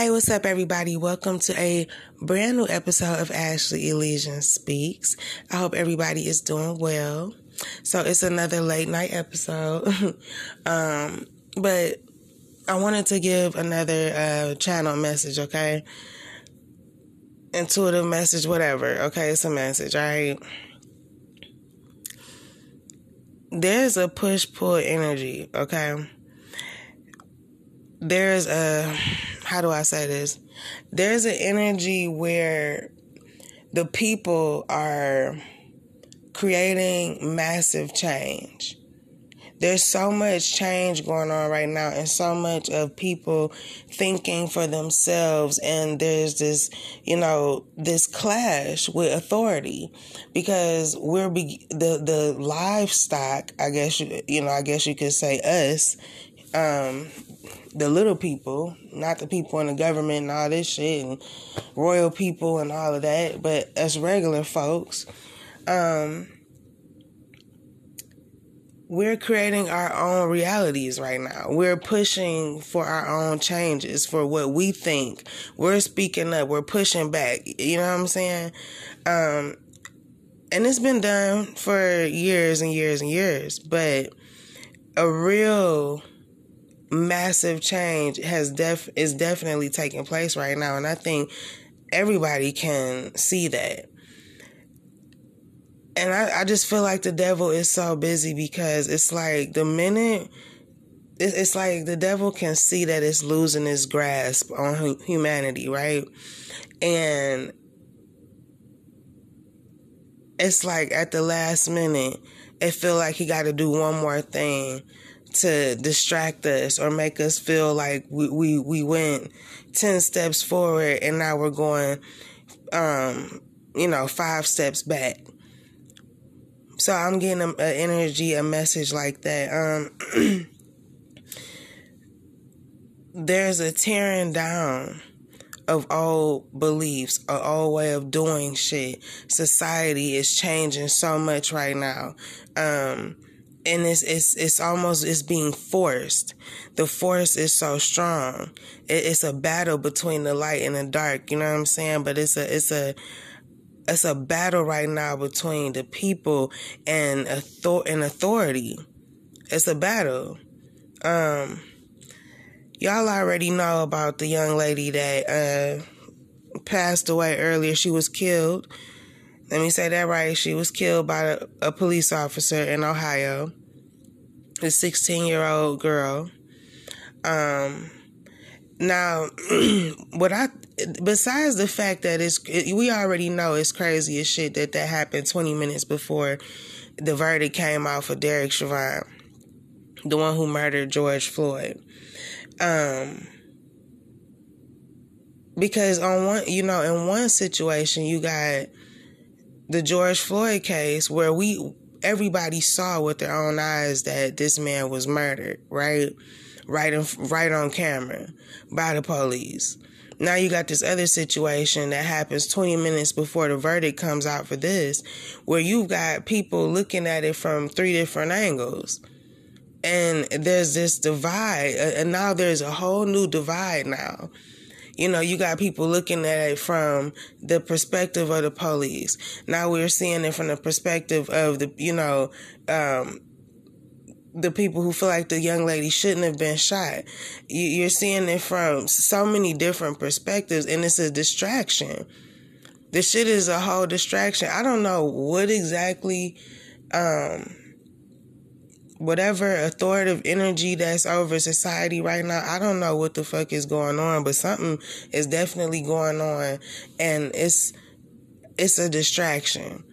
Hey, what's up, everybody? Welcome to a brand new episode of Ashley Elysian Speaks. I hope everybody is doing well. So it's another late night episode, but I wanted to give another channel message, okay? Intuitive message, whatever, okay? It's a message, all right? There's a push-pull energy, okay? There's a... How do I say this? There's an energy where the people are creating massive change. There's so much change going on right now and so much of people thinking for themselves. And there's this, this clash with authority because we're the livestock, I guess, I guess you could say us, the little people, not the people in the government and all this shit and royal people and all of that, but us regular folks, we're creating our own realities right now. We're pushing for our own changes, for what we think. We're speaking up. We're pushing back. You know what I'm saying? And it's been done for years and years and years, but a real... massive change is definitely taking place right now, and I think everybody can see that. And I just feel like the devil is so busy because it's like the minute, it's like the devil can see that it's losing its grasp on humanity, right? And it's like at the last minute, it feel like he got to do one more thing to distract us or make us feel like we went 10 steps forward and now we're going, 5 steps back. So I'm getting an energy, a message like that. There's a tearing down of old beliefs, an old way of doing shit. Society is changing so much right now. And it's almost being forced. The force is so strong. It's a battle between the light and the dark. You know what I'm saying? But it's a battle right now between the people and authority. It's a battle. Y'all already know about the young lady that passed away earlier. She was killed. Let me say that right. She was killed by a police officer in Ohio, a 16-year-old girl. Now, besides the fact that we already know it's crazy as shit that happened 20 minutes before the verdict came out for Derek Chauvin, the one who murdered George Floyd. Because in one situation you got the George Floyd case, where everybody saw with their own eyes that this man was murdered, right? Right on camera by the police. Now you got this other situation that happens 20 minutes before the verdict comes out for this, where you've got people looking at it from 3 different angles. And there's this divide, and now there's a whole new divide now. You got people looking at it from the perspective of the police. Now we're seeing it from the perspective of the people who feel like the young lady shouldn't have been shot. You're seeing it from so many different perspectives, and it's a distraction. This shit is a whole distraction. I don't know what exactly, whatever authoritative energy that's over society right now, I don't know what the fuck is going on, but something is definitely going on, and it's a distraction.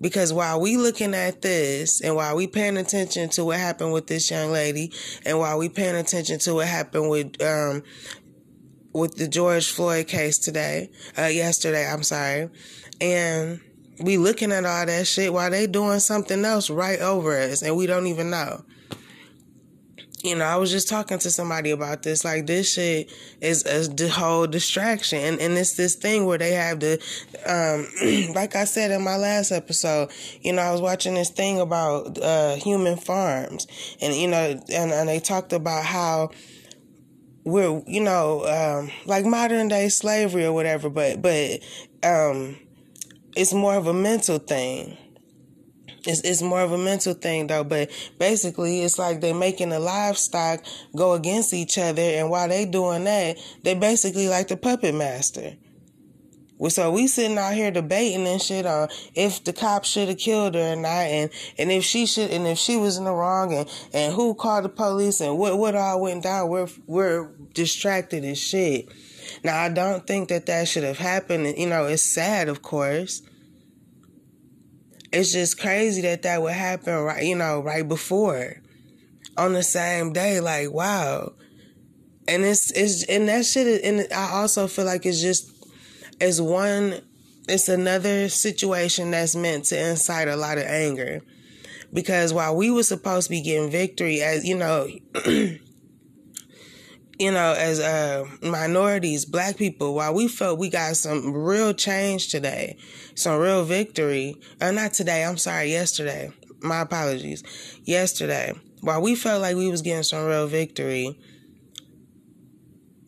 Because while we looking at this, and while we paying attention to what happened with this young lady, and while we paying attention to what happened with the George Floyd case yesterday, I'm sorry, and we looking at all that shit while they doing something else right over us, and we don't even know. I was just talking to somebody about this. Like, this shit is a whole distraction. And it's this thing where they have the, like I said in my last episode, I was watching this thing about human farms. And they talked about how we're, you know, like modern day slavery or whatever, but it's more of a mental thing. It's more of a mental thing, though. But basically, it's like they're making the livestock go against each other. And while they doing that, they basically like the puppet master. So we sitting out here debating and shit on if the cop should have killed her or not, and if she should, and if she was in the wrong, and who called the police, and what all went down. We're distracted as shit. Now, I don't think that should have happened. You know, it's sad, of course. It's just crazy that would happen, right? You know, right before, on the same day. Like, wow. And it's that shit. And I also feel like it's just, it's another situation that's meant to incite a lot of anger, because while we were supposed to be getting victory, as you know, as minorities, black people, while we felt we got some real change today, some real victory, not today, I'm sorry, yesterday, my apologies, yesterday, while we felt like we was getting some real victory,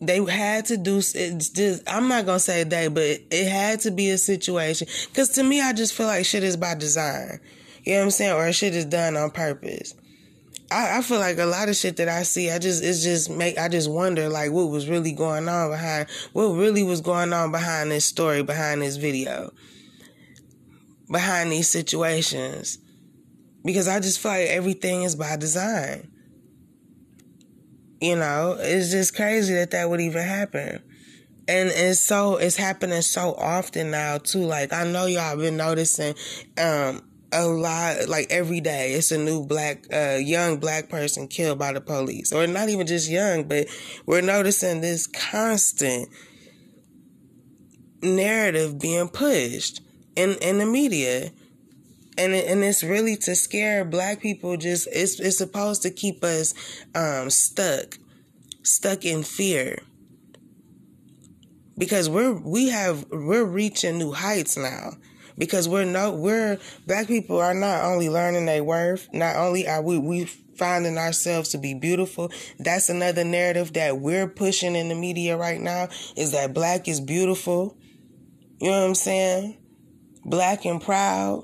they had to do, it's just, I'm not going to say they, but it had to be a situation, because to me, I just feel like shit is by design, you know what I'm saying, or shit is done on purpose. I feel like a lot of shit that I see, I just wonder, like, what really was going on behind this story, behind this video, behind these situations, because I just feel like everything is by design. You know, it's just crazy that would even happen. And it's happening so often now, too. Like, I know y'all been noticing, a lot, like every day, it's a new young black person killed by the police, or not even just young, but we're noticing this constant narrative being pushed in the media, and it's really to scare black people. Just it's supposed to keep us stuck in fear, because we're reaching new heights now. Because black people are not only learning their worth, not only are we finding ourselves to be beautiful. That's another narrative that we're pushing in the media right now, is that black is beautiful. You know what I'm saying? Black and proud.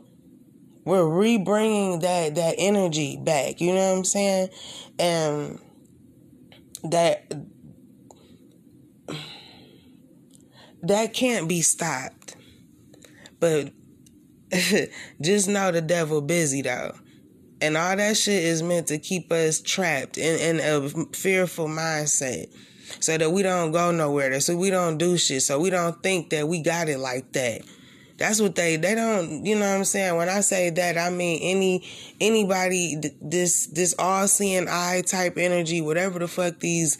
We're re-bringing that energy back. You know what I'm saying? And that can't be stopped. But just know the devil busy, though. And all that shit is meant to keep us trapped in a fearful mindset, so that we don't go nowhere, so we don't do shit, so we don't think that we got it like that. That's what they don't, you know what I'm saying? When I say that, I mean anybody, this all-seeing eye type energy, whatever the fuck these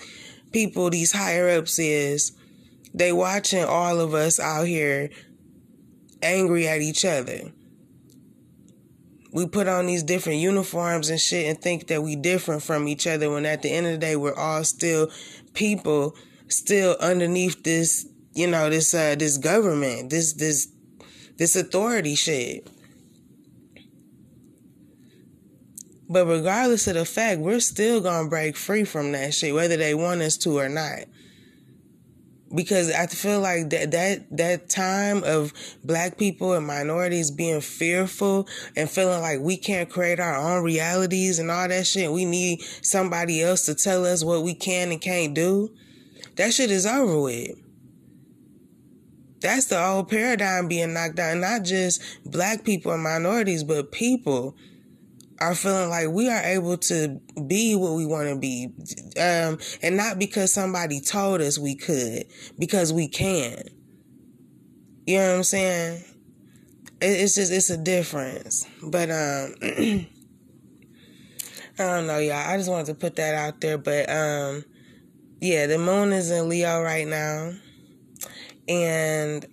people, these higher-ups is, they watching all of us out here angry at each other. We put on these different uniforms and shit and think that we different from each other, when at the end of the day, we're all still people, still underneath this, you know, this government, this authority shit. But regardless of the fact, we're still gonna break free from that shit, whether they want us to or not. Because I feel like that time of black people and minorities being fearful and feeling like we can't create our own realities and all that shit, we need somebody else to tell us what we can and can't do, that shit is over with. That's the old paradigm being knocked down. Not just black people and minorities, but people are feeling like we are able to be what we want to be. And not because somebody told us we could, because we can. You know what I'm saying? It's just, it's a difference. But I don't know, y'all. I just wanted to put that out there. But yeah, the moon is in Leo right now. And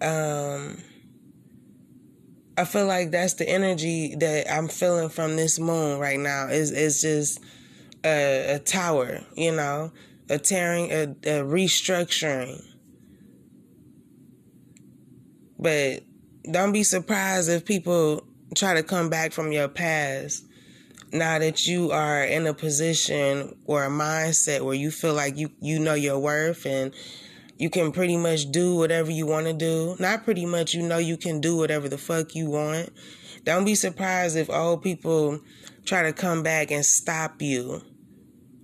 I feel like that's the energy that I'm feeling from this moon right now. It's just a tower, you know, a tearing, a restructuring. But don't be surprised if people try to come back from your past now that you are in a position or a mindset where you feel like you know your worth and you can pretty much do whatever you want to do. Not pretty much, you know you can do whatever the fuck you want. Don't be surprised if old people try to come back and stop you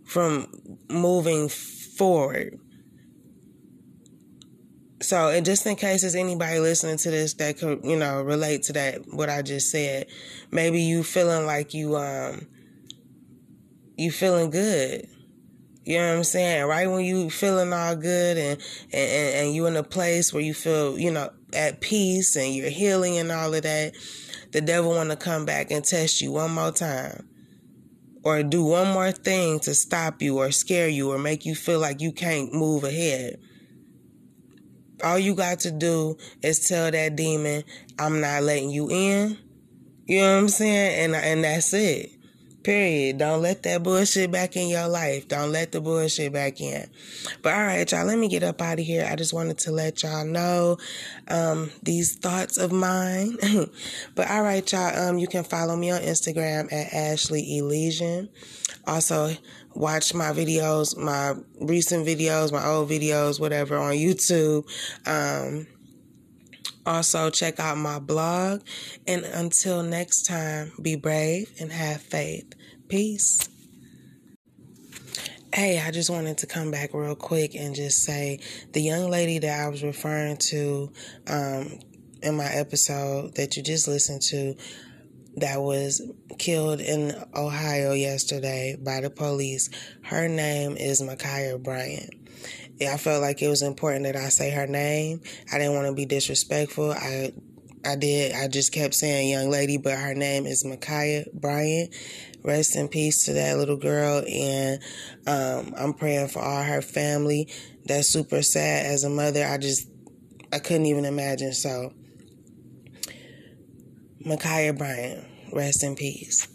from moving forward. So, and just in case there's anybody listening to this that could, you know, relate to that, what I just said, maybe you feeling like you feeling good. You know what I'm saying? Right when you feeling all good and you in a place where you feel, you know, at peace and you're healing and all of that, the devil want to come back and test you one more time or do one more thing to stop you or scare you or make you feel like you can't move ahead. All you got to do is tell that demon, I'm not letting you in. You know what I'm saying? And that's it. Period. Don't let that bullshit back in your life. Don't let the bullshit back in. But all right, y'all, let me get up out of here. I just wanted to let y'all know these thoughts of mine. But all right, y'all, you can follow me on Instagram at Ashley Elysian. Also, watch my videos, my recent videos, my old videos, whatever, on YouTube. Also, check out my blog. And until next time, be brave and have faith. Peace. Hey, I just wanted to come back real quick and just say the young lady that I was referring to in my episode that you just listened to that was killed in Ohio yesterday by the police, her name is Ma'Khia Bryant. I felt like it was important that I say her name. I didn't want to be disrespectful. I just kept saying young lady, but her name is Ma'Khia Bryant. Rest in peace to that little girl. And I'm praying for all her family. That's super sad. As a mother, I couldn't even imagine. So Ma'Khia Bryant, rest in peace.